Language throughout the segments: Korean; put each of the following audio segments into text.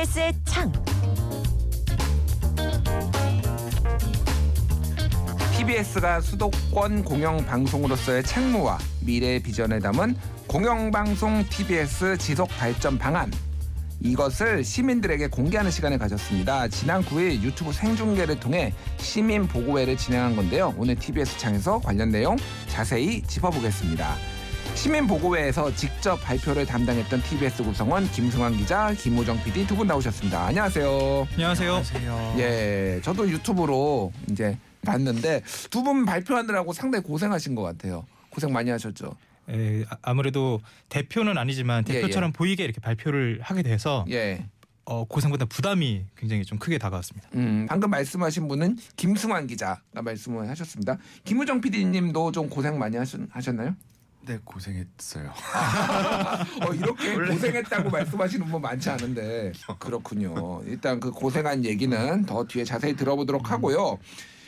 SBS의 창. TBS가 수도권 공영방송으로서의 책무와 미래의 비전에 담은 공영방송 TBS 지속발전 방안, 이것을 시민들에게 공개하는 시간을 가졌습니다. 지난 9일 유튜브 생중계를 통해 시민보고회를 진행한 건데요. 오늘 TBS 창에서 관련 내용 자세히 짚어보겠습니다. 시민보고회에서 직접 발표를 담당했던 TBS 구성원 김승환 기자, 김호정 PD 두 분 나오셨습니다. 안녕하세요. 안녕하세요. 예, 저도 유튜브로 이제 봤는데 두 분 발표하느라고 상당히 고생하신 것 같아요. 고생 많이 하셨죠? 예, 아무래도 대표는 아니지만 대표처럼 보이게 이렇게 발표를 하게 돼서 고생보다 부담이 굉장히 좀 크게 다가왔습니다. 방금 말씀하신 분은 김승환 기자가 말씀을 하셨습니다. 김우정 PD님도 좀 고생 많이 하셨나요? 네, 고생했어요. 이렇게 고생했다고 말씀하시는 분 많지 않은데 그렇군요. 일단 그 고생한 얘기는 더 뒤에 자세히 들어보도록 하고요.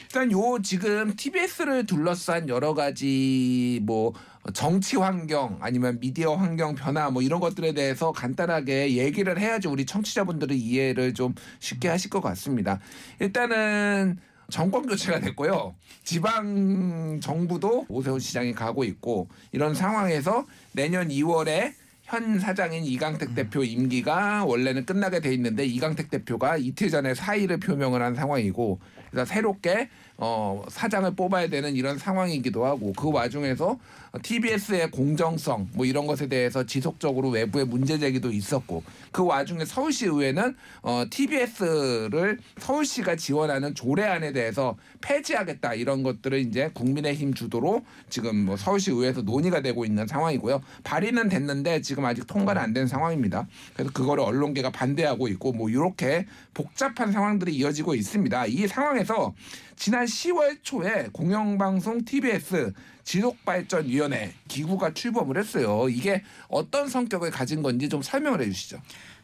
일단 요 지금 TBS를 둘러싼 여러 가지 뭐 정치 환경 아니면 미디어 환경 변화 뭐 이런 것들에 대해서 간단하게 얘기를 해야지 우리 청취자분들은 이해를 좀 쉽게 하실 것 같습니다. 일단은 정권 교체가 됐고요. 지방 정부도 오세훈 시장이 가고 있고 이런 상황에서 내년 2월에 현 사장인 이강택 대표 임기가 원래는 끝나게 돼 있는데 이강택 대표가 이틀 전에 사의를 표명을 한 상황이고 그래서 새롭게 사장을 뽑아야 되는 이런 상황이기도 하고 그 와중에서 TBS의 공정성 뭐 이런 것에 대해서 지속적으로 외부의 문제제기도 있었고 그 와중에 서울시의회는 TBS를 서울시가 지원하는 조례안에 대해서 폐지하겠다 이런 것들을 이제 국민의힘 주도로 지금 뭐 서울시의회에서 논의가 되고 있는 상황이고요. 발의는 됐는데 지금 아직 통과는 안 된 상황입니다. 그래서 그거를 언론계가 반대하고 있고 뭐 이렇게 복잡한 상황들이 이어지고 있습니다. 이 상황에서 지난 10월 초에 공영방송 TBS 지속발전위원회 기구가 출범을 했어요. 이게 어떤 성격을 가진 건지 좀 설명을 해주시죠.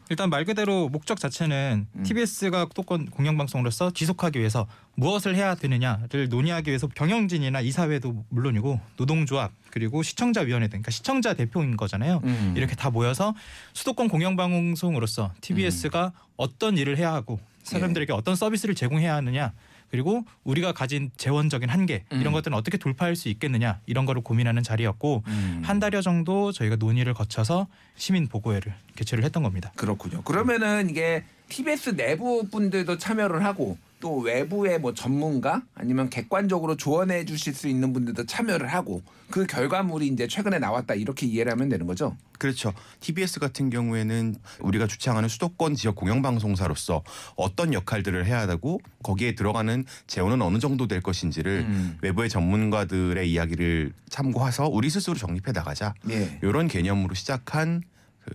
일단 말 그대로 목적 자체는 TBS가 수도권 공영방송으로서 지속하기 위해서 무엇을 해야 되느냐를 논의하기 위해서 경영진이나 이사회도 물론이고 노동조합 그리고 시청자위원회 등 그러니까 시청자 대표인 거잖아요. 이렇게 다 모여서 수도권 공영방송으로서 TBS가 어떤 일을 해야 하고 사람들에게 어떤 서비스를 제공해야 하느냐 그리고 우리가 가진 재원적인 한계 이런 것들은 어떻게 돌파할 수 있겠느냐 이런 거를 고민하는 자리였고 한 달여 정도 저희가 논의를 거쳐서 시민보고회를 개최를 했던 겁니다. 그렇군요. 그러면은 이게 TBS 내부 분들도 참여를 하고 또 외부의 뭐 전문가 아니면 객관적으로 조언해 주실 수 있는 분들도 참여를 하고 그 결과물이 이제 최근에 나왔다 이렇게 이해를 하면 되는 거죠? 그렇죠. TBS 같은 경우에는 우리가 주창하는 수도권 지역 공영방송사로서 어떤 역할들을 해야 하고 거기에 들어가는 재원은 어느 정도 될 것인지를 외부의 전문가들의 이야기를 참고해서 우리 스스로 정립해 나가자. 이런 개념으로 시작한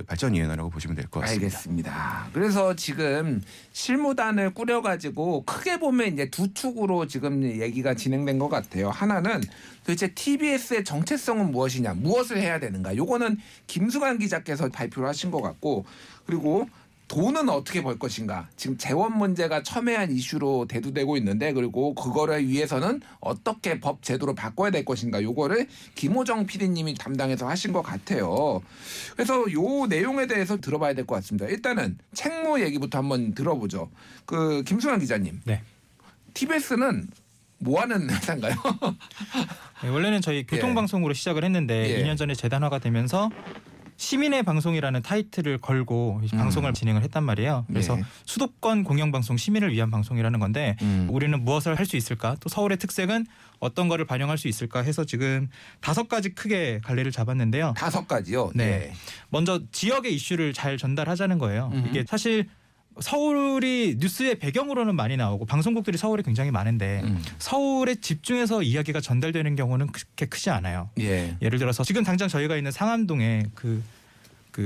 발전위원회라고 보시면 될 것 같습니다. 알겠습니다. 그래서 지금 실무단을 꾸려가지고 크게 보면 이제 두 축으로 지금 얘기가 진행된 것 같아요. 하나는 도대체 TBS의 정체성은 무엇이냐, 무엇을 해야 되는가. 요거는 김승환 기자께서 발표를 하신 것 같고 그리고 돈은 어떻게 벌 것인가. 지금 재원 문제가 첨예한 이슈로 대두되고 있는데 그리고 그거를 위해서는 어떻게 법 제도로 바꿔야 될 것인가. 요거를 김호정 PD님이 담당해서 하신 것 같아요. 그래서 요 내용에 대해서 들어봐야 될 것 같습니다. 일단은 책무 얘기부터 한번 들어보죠. 그 김승환 기자님. 네. TBS는 뭐 하는 회사인가요? 네, 원래는 저희 교통방송으로 시작을 했는데 2년 전에 재단화가 되면서 시민의 방송이라는 타이틀을 걸고 방송을 진행을 했단 말이에요. 그래서 수도권 공영방송 시민을 위한 방송이라는 건데 우리는 무엇을 할 수 있을까? 또 서울의 특색은 어떤 거를 반영할 수 있을까 해서 지금 5가지 크게 갈래를 잡았는데요. 5가지요? 네. 먼저 지역의 이슈를 잘 전달하자는 거예요. 이게 사실 서울이 뉴스의 배경으로는 많이 나오고 방송국들이 서울이 굉장히 많은데 서울에 집중해서 이야기가 전달되는 경우는 그렇게 크지 않아요. 예를 들어서 지금 당장 저희가 있는 상암동에 그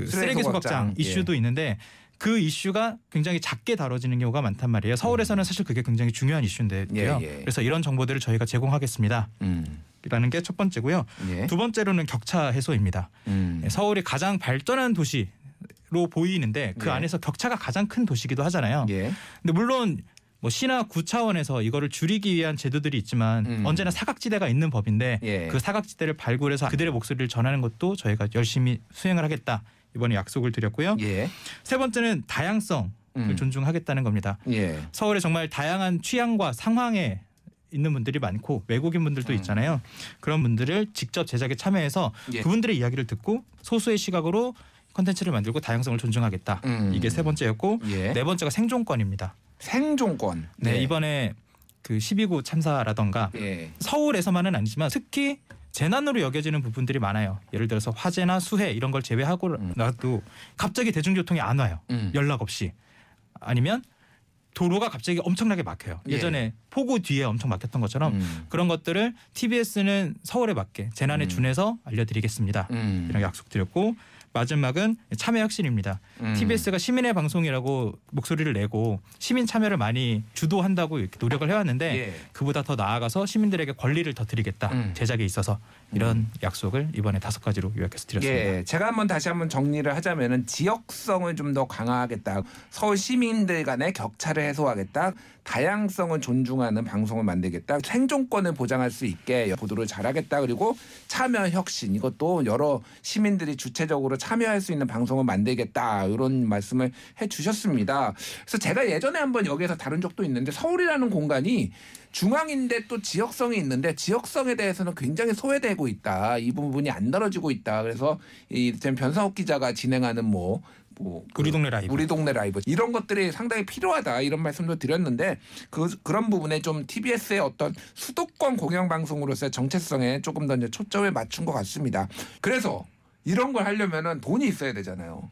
쓰레기 소각장 이슈도 있는데 그 이슈가 굉장히 작게 다뤄지는 경우가 많단 말이에요. 서울에서는 사실 그게 굉장히 중요한 이슈인데요. 그래서 이런 정보들을 저희가 제공하겠습니다. 라는 게 첫 번째고요. 두 번째로는 격차 해소입니다. 서울이 가장 발전한 도시 로 보이는데 그 안에서 격차가 가장 큰 도시기도 하잖아요. 근데 물론 뭐 시나 구 차원에서 이거를 줄이기 위한 제도들이 있지만 언제나 사각지대가 있는 법인데 그 사각지대를 발굴해서 그들의 목소리를 전하는 것도 저희가 열심히 수행을 하겠다. 이번에 약속을 드렸고요. 세 번째는 다양성. 존중하겠다는 겁니다. 예. 서울에 정말 다양한 취향과 상황에 있는 분들이 많고 외국인 분들도 있잖아요. 그런 분들을 직접 제작에 참여해서 예. 그분들의 이야기를 듣고 소수의 시각으로 콘텐츠를 만들고 다양성을 존중하겠다. 이게 세 번째였고 예. 네 번째가 생존권입니다. 생존권. 네, 네. 이번에 그 12구 참사라던가 예. 서울에서만은 아니지만 특히 재난으로 여겨지는 부분들이 많아요. 예를 들어서 화재나 수해 이런 걸 제외하고라도 갑자기 대중교통이 안 와요. 연락 없이. 아니면 도로가 갑자기 엄청나게 막혀요. 예전에 예. 폭우 뒤에 엄청 막혔던 것처럼 그런 것들을 TBS는 서울에 맞게 재난에 준해서 알려드리겠습니다. 이런 약속드렸고 마지막은 참여 혁신입니다. TBS가 시민의 방송이라고 목소리를 내고 시민 참여를 많이 주도한다고 이렇게 노력을 해왔는데 예. 그보다 더 나아가서 시민들에게 권리를 더 드리겠다. 제작에 있어서 이런 약속을 이번에 5가지로 요약해서 드렸습니다. 예. 제가 다시 한번 정리를 하자면은 지역성을 좀 더 강화하겠다. 서울 시민들 간의 격차를 해소하겠다. 다양성을 존중하는 방송을 만들겠다. 생존권을 보장할 수 있게 보도를 잘하겠다. 그리고 참여 혁신 이것도 여러 시민들이 주체적으로 참여할 수 있는 방송을 만들겠다. 이런 말씀을 해주셨습니다. 그래서 제가 예전에 한번 여기에서 다룬 적도 있는데 서울이라는 공간이 중앙인데 또 지역성이 있는데 지역성에 대해서는 굉장히 소외되고 있다. 이 부분이 안 다뤄지고 있다. 그래서 지금 변상욱 기자가 진행하는 우리 동네 라이브. 우리 동네 라이브. 이런 것들이 상당히 필요하다. 이런 말씀도 드렸는데 그런 부분에 좀 TBS의 어떤 수도권 공영방송으로서의 정체성에 조금 더 이제 초점을 맞춘 것 같습니다. 그래서 이런 걸 하려면은 돈이 있어야 되잖아요.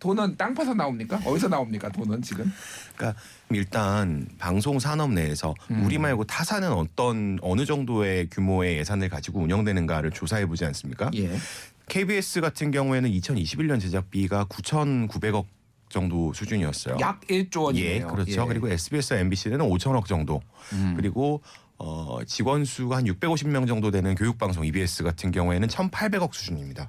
돈은 땅 파서 나옵니까? 어디서 나옵니까? 돈은 지금? 그러니까 일단 방송 산업 내에서 우리 말고 타사는 어느 정도의 규모의 예산을 가지고 운영되는가를 조사해 보지 않습니까? 예. KBS 같은 경우에는 2021년 제작비가 9,900억 정도 수준이었어요. 약 1조 원이네요. 예, 그렇죠. 예. 그리고 SBS, MBC는 5,000억 정도. 그리고 직원 수가 한 650명 정도 되는 교육방송 EBS 같은 경우에는 1,800억 수준입니다.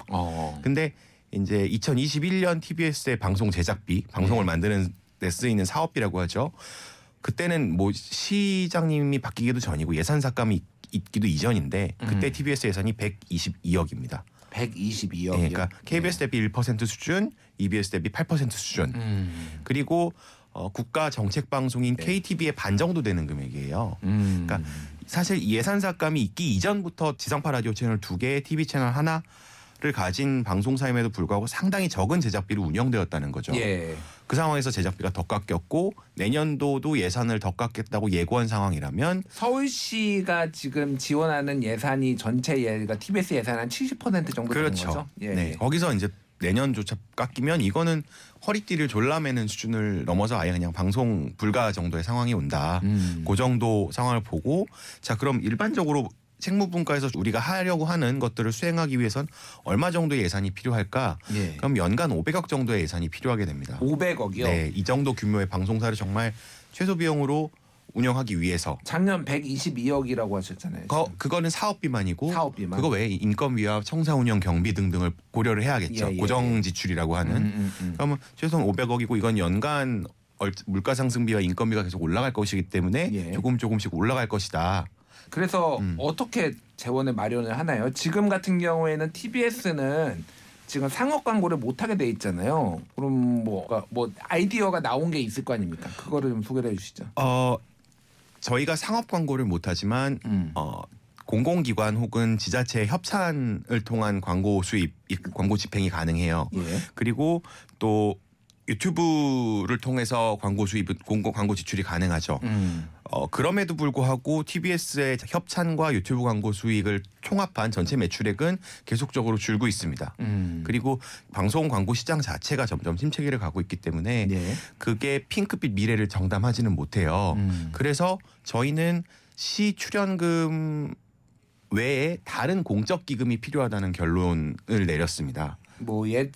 근데 이제 2021년 TBS의 방송 제작비, 방송을 만드는 데 쓰이는 사업비라고 하죠. 그때는 시장님이 바뀌기도 전이고 예산 삭감이 있기도 이전인데 그때 TBS 예산이 122억입니다. 122억이요. 네, 그러니까 KBS 대비 1% 수준, EBS 대비 8% 수준. 그리고 국가 정책 방송인 KTV의 반 정도 되는 금액이에요. 그러니까 사실 예산 삭감이 있기 이전부터 지상파 라디오 채널 2개, TV 채널 1를 가진 방송사임에도 불구하고 상당히 적은 제작비로 운영되었다는 거죠. 예. 그 상황에서 제작비가 더 깎였고 내년도도 예산을 더 깎겠다고 예고한 상황이라면 서울시가 지금 지원하는 예산이 전체 TBS 예산 한 70% 정도 그렇죠. 되는 거죠. 예. 네. 거기서 이제 내년조차 깎이면 이거는 허리띠를 졸라매는 수준을 넘어서 아예 그냥 방송 불가 정도의 상황이 온다. 그 정도 상황을 보고 자 그럼 일반적으로 생물분과에서 우리가 하려고 하는 것들을 수행하기 위해선 얼마 정도의 예산이 필요할까? 예. 그럼 연간 500억 정도의 예산이 필요하게 됩니다. 500억이요? 네. 이 정도 규모의 방송사를 정말 최소 비용으로 운영하기 위해서. 작년 122억이라고 하셨잖아요. 그거는 사업비만이고 사업비만. 그거 외에 인건비와 청사운영 경비 등등을 고려를 해야겠죠. 예, 예. 고정지출이라고 하는. 그러면 최소한 500억이고 이건 연간 물가 상승비와 인건비가 계속 올라갈 것이기 때문에 예. 조금씩 올라갈 것이다. 그래서 어떻게 재원을 마련을 하나요? 지금 같은 경우에는 TBS는 지금 상업 광고를 못하게 돼 있잖아요. 그럼 아이디어가 나온 게 있을 거 아닙니까? 그거를 좀 소개를 해주시죠. 저희가 상업 광고를 못하지만 공공기관 혹은 지자체의 협찬을 통한 광고 수입, 광고 집행이 가능해요. 예. 그리고 또 유튜브를 통해서 광고 수입, 광고 지출이 가능하죠. 그럼에도 불구하고 TBS의 협찬과 유튜브 광고 수익을 총합한 전체 매출액은 계속적으로 줄고 있습니다. 그리고 방송 광고 시장 자체가 점점 침체기를 가고 있기 때문에 네. 그게 핑크빛 미래를 장담하지는 못해요. 그래서 저희는 시 출연금 외에 다른 공적 기금이 필요하다는 결론을 내렸습니다.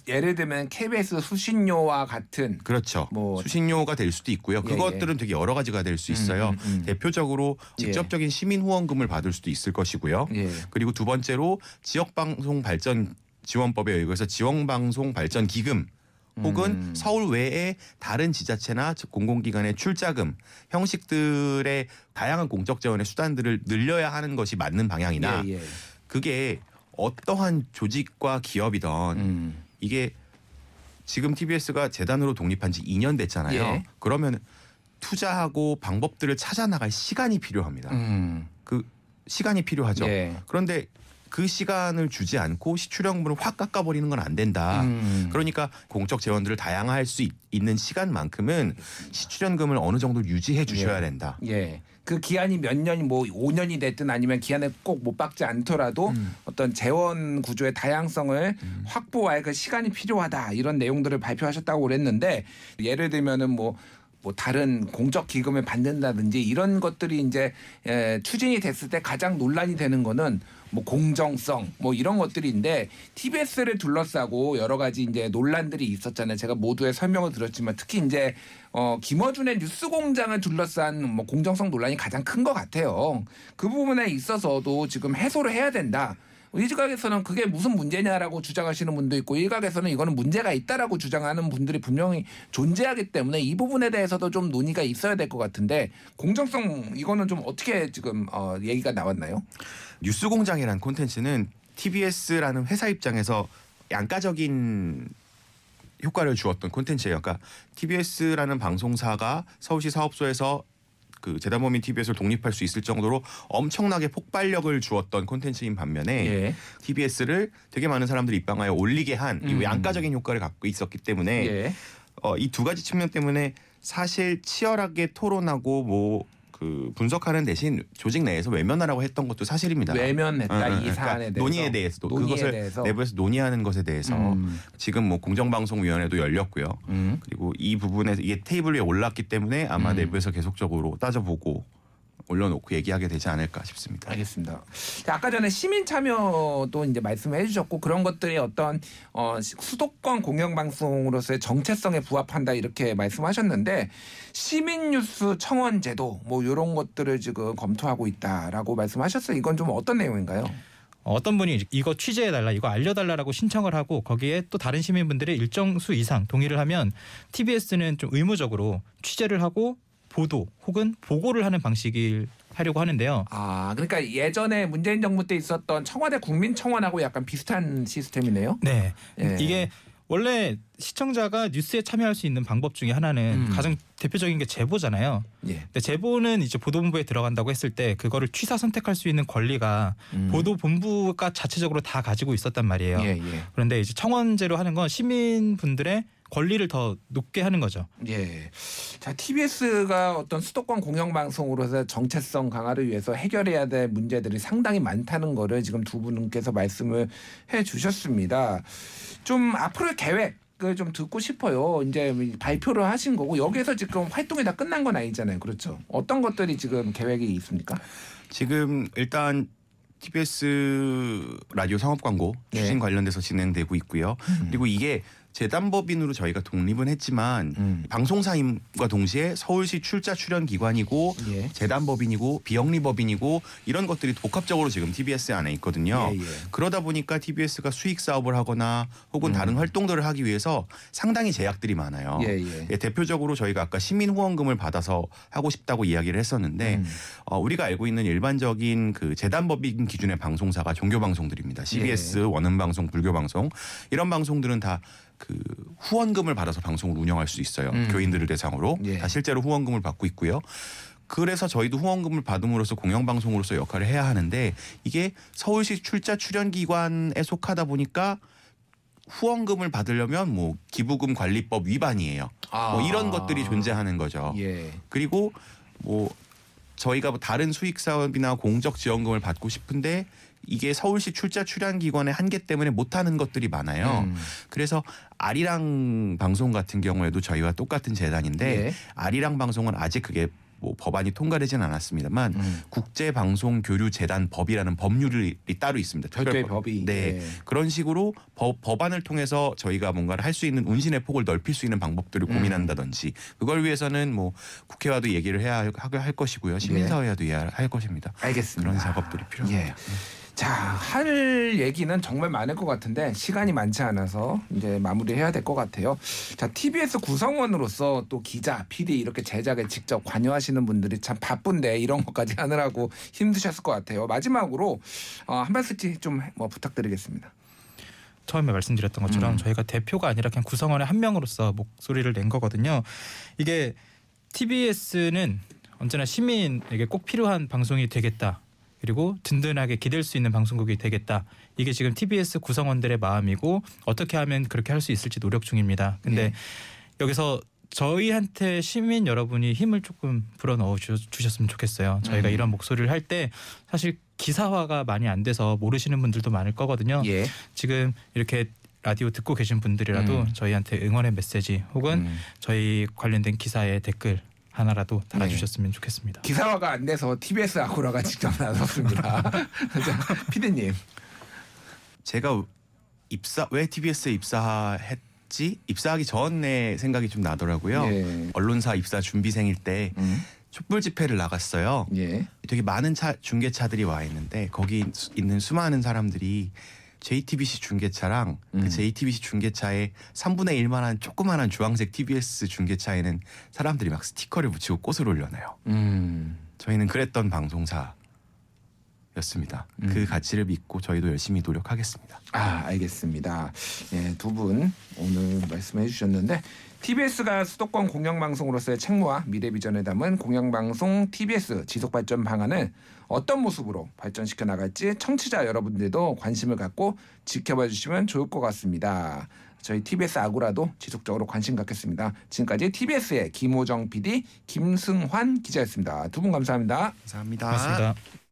예를 들면 KBS 수신료와 같은 그렇죠. 수신료가 될 수도 있고요. 그것들은 되게 여러 가지가 될 수 있어요. 대표적으로 직접적인 시민 후원금을 받을 수도 있을 것이고요. 예. 그리고 두 번째로 지역 방송 발전 지원법에 의해서 지역 방송 발전 기금 혹은 서울 외에 다른 지자체나 공공기관의 출자금 형식들의 다양한 공적 재원의 수단들을 늘려야 하는 것이 맞는 방향이나 그게 어떠한 조직과 기업이든 이게 지금 TBS가 재단으로 독립한 지 2년 됐잖아요. 예. 그러면 투자하고 방법들을 찾아 나갈 시간이 필요합니다. 그 시간이 필요하죠. 예. 그런데 그 시간을 주지 않고 시추령분을 확 깎아버리는 건 안 된다. 그러니까 공적 재원들을 다양화할 수 있는 시간만큼은 시추령금을 어느 정도 유지해 주셔야 된다. 예. 그 기한이 몇 년이 뭐 5년이 됐든 아니면 기한을 꼭 못 박지 않더라도 어떤 재원 구조의 다양성을 확보할 그 시간이 필요하다. 이런 내용들을 발표하셨다고 그랬는데 예를 들면은 뭐 다른 공적 기금을 받는다든지 이런 것들이 이제 추진이 됐을 때 가장 논란이 되는 거는 뭐 공정성 뭐 이런 것들인데 TBS를 둘러싸고 여러 가지 이제 논란들이 있었잖아요. 제가 모두의 설명을 드렸지만 특히 이제 김어준의 뉴스공장을 둘러싼 뭐 공정성 논란이 가장 큰 것 같아요. 그 부분에 있어서도 지금 해소를 해야 된다. 일각에서는 그게 무슨 문제냐라고 주장하시는 분도 있고 일각에서는 이거는 문제가 있다라고 주장하는 분들이 분명히 존재하기 때문에 이 부분에 대해서도 좀 논의가 있어야 될 것 같은데 공정성 이거는 좀 어떻게 지금 얘기가 나왔나요? 뉴스공장이라는 콘텐츠는 TBS라는 회사 입장에서 양가적인 효과를 주었던 콘텐츠예요. 그러니까 TBS라는 방송사가 서울시 사업소에서 그 재단법인 TBS를 독립할 수 있을 정도로 엄청나게 폭발력을 주었던 콘텐츠인 반면에 예. TBS를 되게 많은 사람들이 입방하여 올리게 한 이 양가적인 효과를 갖고 있었기 때문에 예. 이 두 가지 측면 때문에 사실 치열하게 토론하고 그 분석하는 대신 조직 내에서 외면하라고 했던 것도 사실입니다. 외면했다 이 사안에 대해서. 논의에 대해서도 그것을 대해서. 내부에서 논의하는 것에 대해서 지금 뭐 공정방송위원회도 열렸고요. 그리고 이 부분에서 이게 테이블 위에 올랐기 때문에 아마 내부에서 계속적으로 따져보고 올려놓고 얘기하게 되지 않을까 싶습니다. 알겠습니다. 아까 전에 시민 참여도 이제 말씀을 해주셨고 그런 것들이 어떤 수도권 공영방송으로서의 정체성에 부합한다 이렇게 말씀하셨는데 시민뉴스 청원제도 뭐 이런 것들을 지금 검토하고 있다라고 말씀하셨어요. 이건 좀 어떤 내용인가요? 어떤 분이 이거 취재해달라, 이거 알려달라라고 신청을 하고 거기에 또 다른 시민분들의 일정 수 이상 동의를 하면 TBS는 좀 의무적으로 취재를 하고 보도 혹은 보고를 하는 방식을 하려고 하는데요. 아, 그러니까 예전에 문재인 정부 때 있었던 청와대 국민청원하고 약간 비슷한 시스템이네요. 네. 예. 이게 원래 시청자가 뉴스에 참여할 수 있는 방법 중에 하나는 가장 대표적인 게 제보잖아요. 예. 근데 제보는 이제 보도본부에 들어간다고 했을 때 그거를 취사 선택할 수 있는 권리가 보도본부가 자체적으로 다 가지고 있었단 말이에요. 예, 예. 그런데 이제 청원제로 하는 건 시민분들의 권리를 더 높게 하는 거죠. 예. 자, TBS가 어떤 수도권 공영방송으로서 정체성 강화를 위해서 해결해야 될 문제들이 상당히 많다는 거를 지금 두 분께서 말씀을 해주셨습니다. 좀 앞으로의 계획을 좀 듣고 싶어요. 이제 발표를 하신 거고 여기에서 지금 활동이 다 끝난 건 아니잖아요. 그렇죠. 어떤 것들이 지금 계획이 있습니까? 지금 일단 TBS 라디오 상업광고 추진 관련돼서 진행되고 있고요. 그리고 이게 재단법인으로 저희가 독립은 했지만 방송사임과 동시에 서울시 출자 출연 기관이고 예. 재단법인이고 비영리법인이고 이런 것들이 복합적으로 지금 TBS 안에 있거든요. 예, 예. 그러다 보니까 TBS가 수익 사업을 하거나 혹은 다른 활동들을 하기 위해서 상당히 제약들이 많아요. 예, 예. 예, 대표적으로 저희가 아까 시민 후원금을 받아서 하고 싶다고 이야기를 했었는데 우리가 알고 있는 일반적인 그 재단법인 기준의 방송사가 종교방송들입니다. CBS, 예. 원흥방송, 불교방송 이런 방송들은 다 그 후원금을 받아서 방송을 운영할 수 있어요. 교인들을 대상으로 예. 다 실제로 후원금을 받고 있고요. 그래서 저희도 후원금을 받음으로써 공영방송으로서 역할을 해야 하는데 이게 서울시 출자 출연기관에 속하다 보니까 후원금을 받으려면 뭐 기부금 관리법 위반이에요. 아. 뭐 이런 것들이 존재하는 거죠. 예. 그리고 뭐 저희가 뭐 다른 수익사업이나 공적지원금을 받고 싶은데 이게 서울시 출자 출연기관의 한계 때문에 못하는 것들이 많아요. 그래서 아리랑 방송 같은 경우에도 저희와 똑같은 재단인데 예. 아리랑 방송은 아직 그게 뭐 법안이 통과되진 않았습니다만 국제방송교류재단법이라는 법률이 따로 있습니다. 별도의 법이. 네. 예. 그런 식으로 법안을 통해서 저희가 뭔가를 할 수 있는 운신의 폭을 넓힐 수 있는 방법들을 고민한다든지 그걸 위해서는 뭐 국회와도 얘기를 해야 할 것이고요. 시민사회와도 예. 할 것입니다. 알겠습니다. 그런 작업들이 필요합니다. 예. 자, 할 얘기는 정말 많을 것 같은데 시간이 많지 않아서 이제 마무리해야 될 것 같아요. 자, TBS 구성원으로서 또 기자, PD 이렇게 제작에 직접 관여하시는 분들이 참 바쁜데 이런 것까지 하느라고 힘드셨을 것 같아요. 마지막으로 한 말씀 좀 뭐 부탁드리겠습니다. 처음에 말씀드렸던 것처럼 저희가 대표가 아니라 그냥 구성원의 한 명으로서 목소리를 낸 거거든요. 이게 TBS는 언제나 시민에게 꼭 필요한 방송이 되겠다. 그리고 든든하게 기댈 수 있는 방송국이 되겠다. 이게 지금 TBS 구성원들의 마음이고 어떻게 하면 그렇게 할 수 있을지 노력 중입니다. 근데 여기서 저희한테 시민 여러분이 힘을 조금 불어넣어 주셨으면 좋겠어요. 저희가 이런 목소리를 할 때 사실 기사화가 많이 안 돼서 모르시는 분들도 많을 거거든요. 예. 지금 이렇게 라디오 듣고 계신 분들이라도 저희한테 응원의 메시지 혹은 저희 관련된 기사의 댓글 하나라도 달아주셨으면 좋겠습니다. 기사화가 안 돼서 TBS 아고라가 직접 나섰습니다. 피디님. 제가 왜 TBS에 입사했지? 입사하기 전에 생각이 좀 나더라고요. 예. 언론사 입사 준비생일 때 촛불 집회를 나갔어요. 예. 되게 많은 중계차들이 와 있는데 거기 있는 수많은 사람들이 JTBC 중계차랑 그 JTBC 중계차의 3분의 1만한 조그만한 주황색 TBS 중계차에는 사람들이 막 스티커를 붙이고 꽃을 올려놔요. 저희는 그랬던 방송사였습니다. 그 가치를 믿고 저희도 열심히 노력하겠습니다. 아, 알겠습니다. 예, 두 분 오늘 말씀해 주셨는데 TBS가 수도권 공영방송으로서의 책무와 미래비전을 담은 공영방송 TBS 지속발전 방안을 어떤 모습으로 발전시켜 나갈지 청취자 여러분들도 관심을 갖고 지켜봐 주시면 좋을 것 같습니다. 저희 TBS 아고라도 지속적으로 관심 갖겠습니다. 지금까지 TBS의 김호정 PD, 김승환 기자였습니다. 두 분 감사합니다. 감사합니다. 고맙습니다.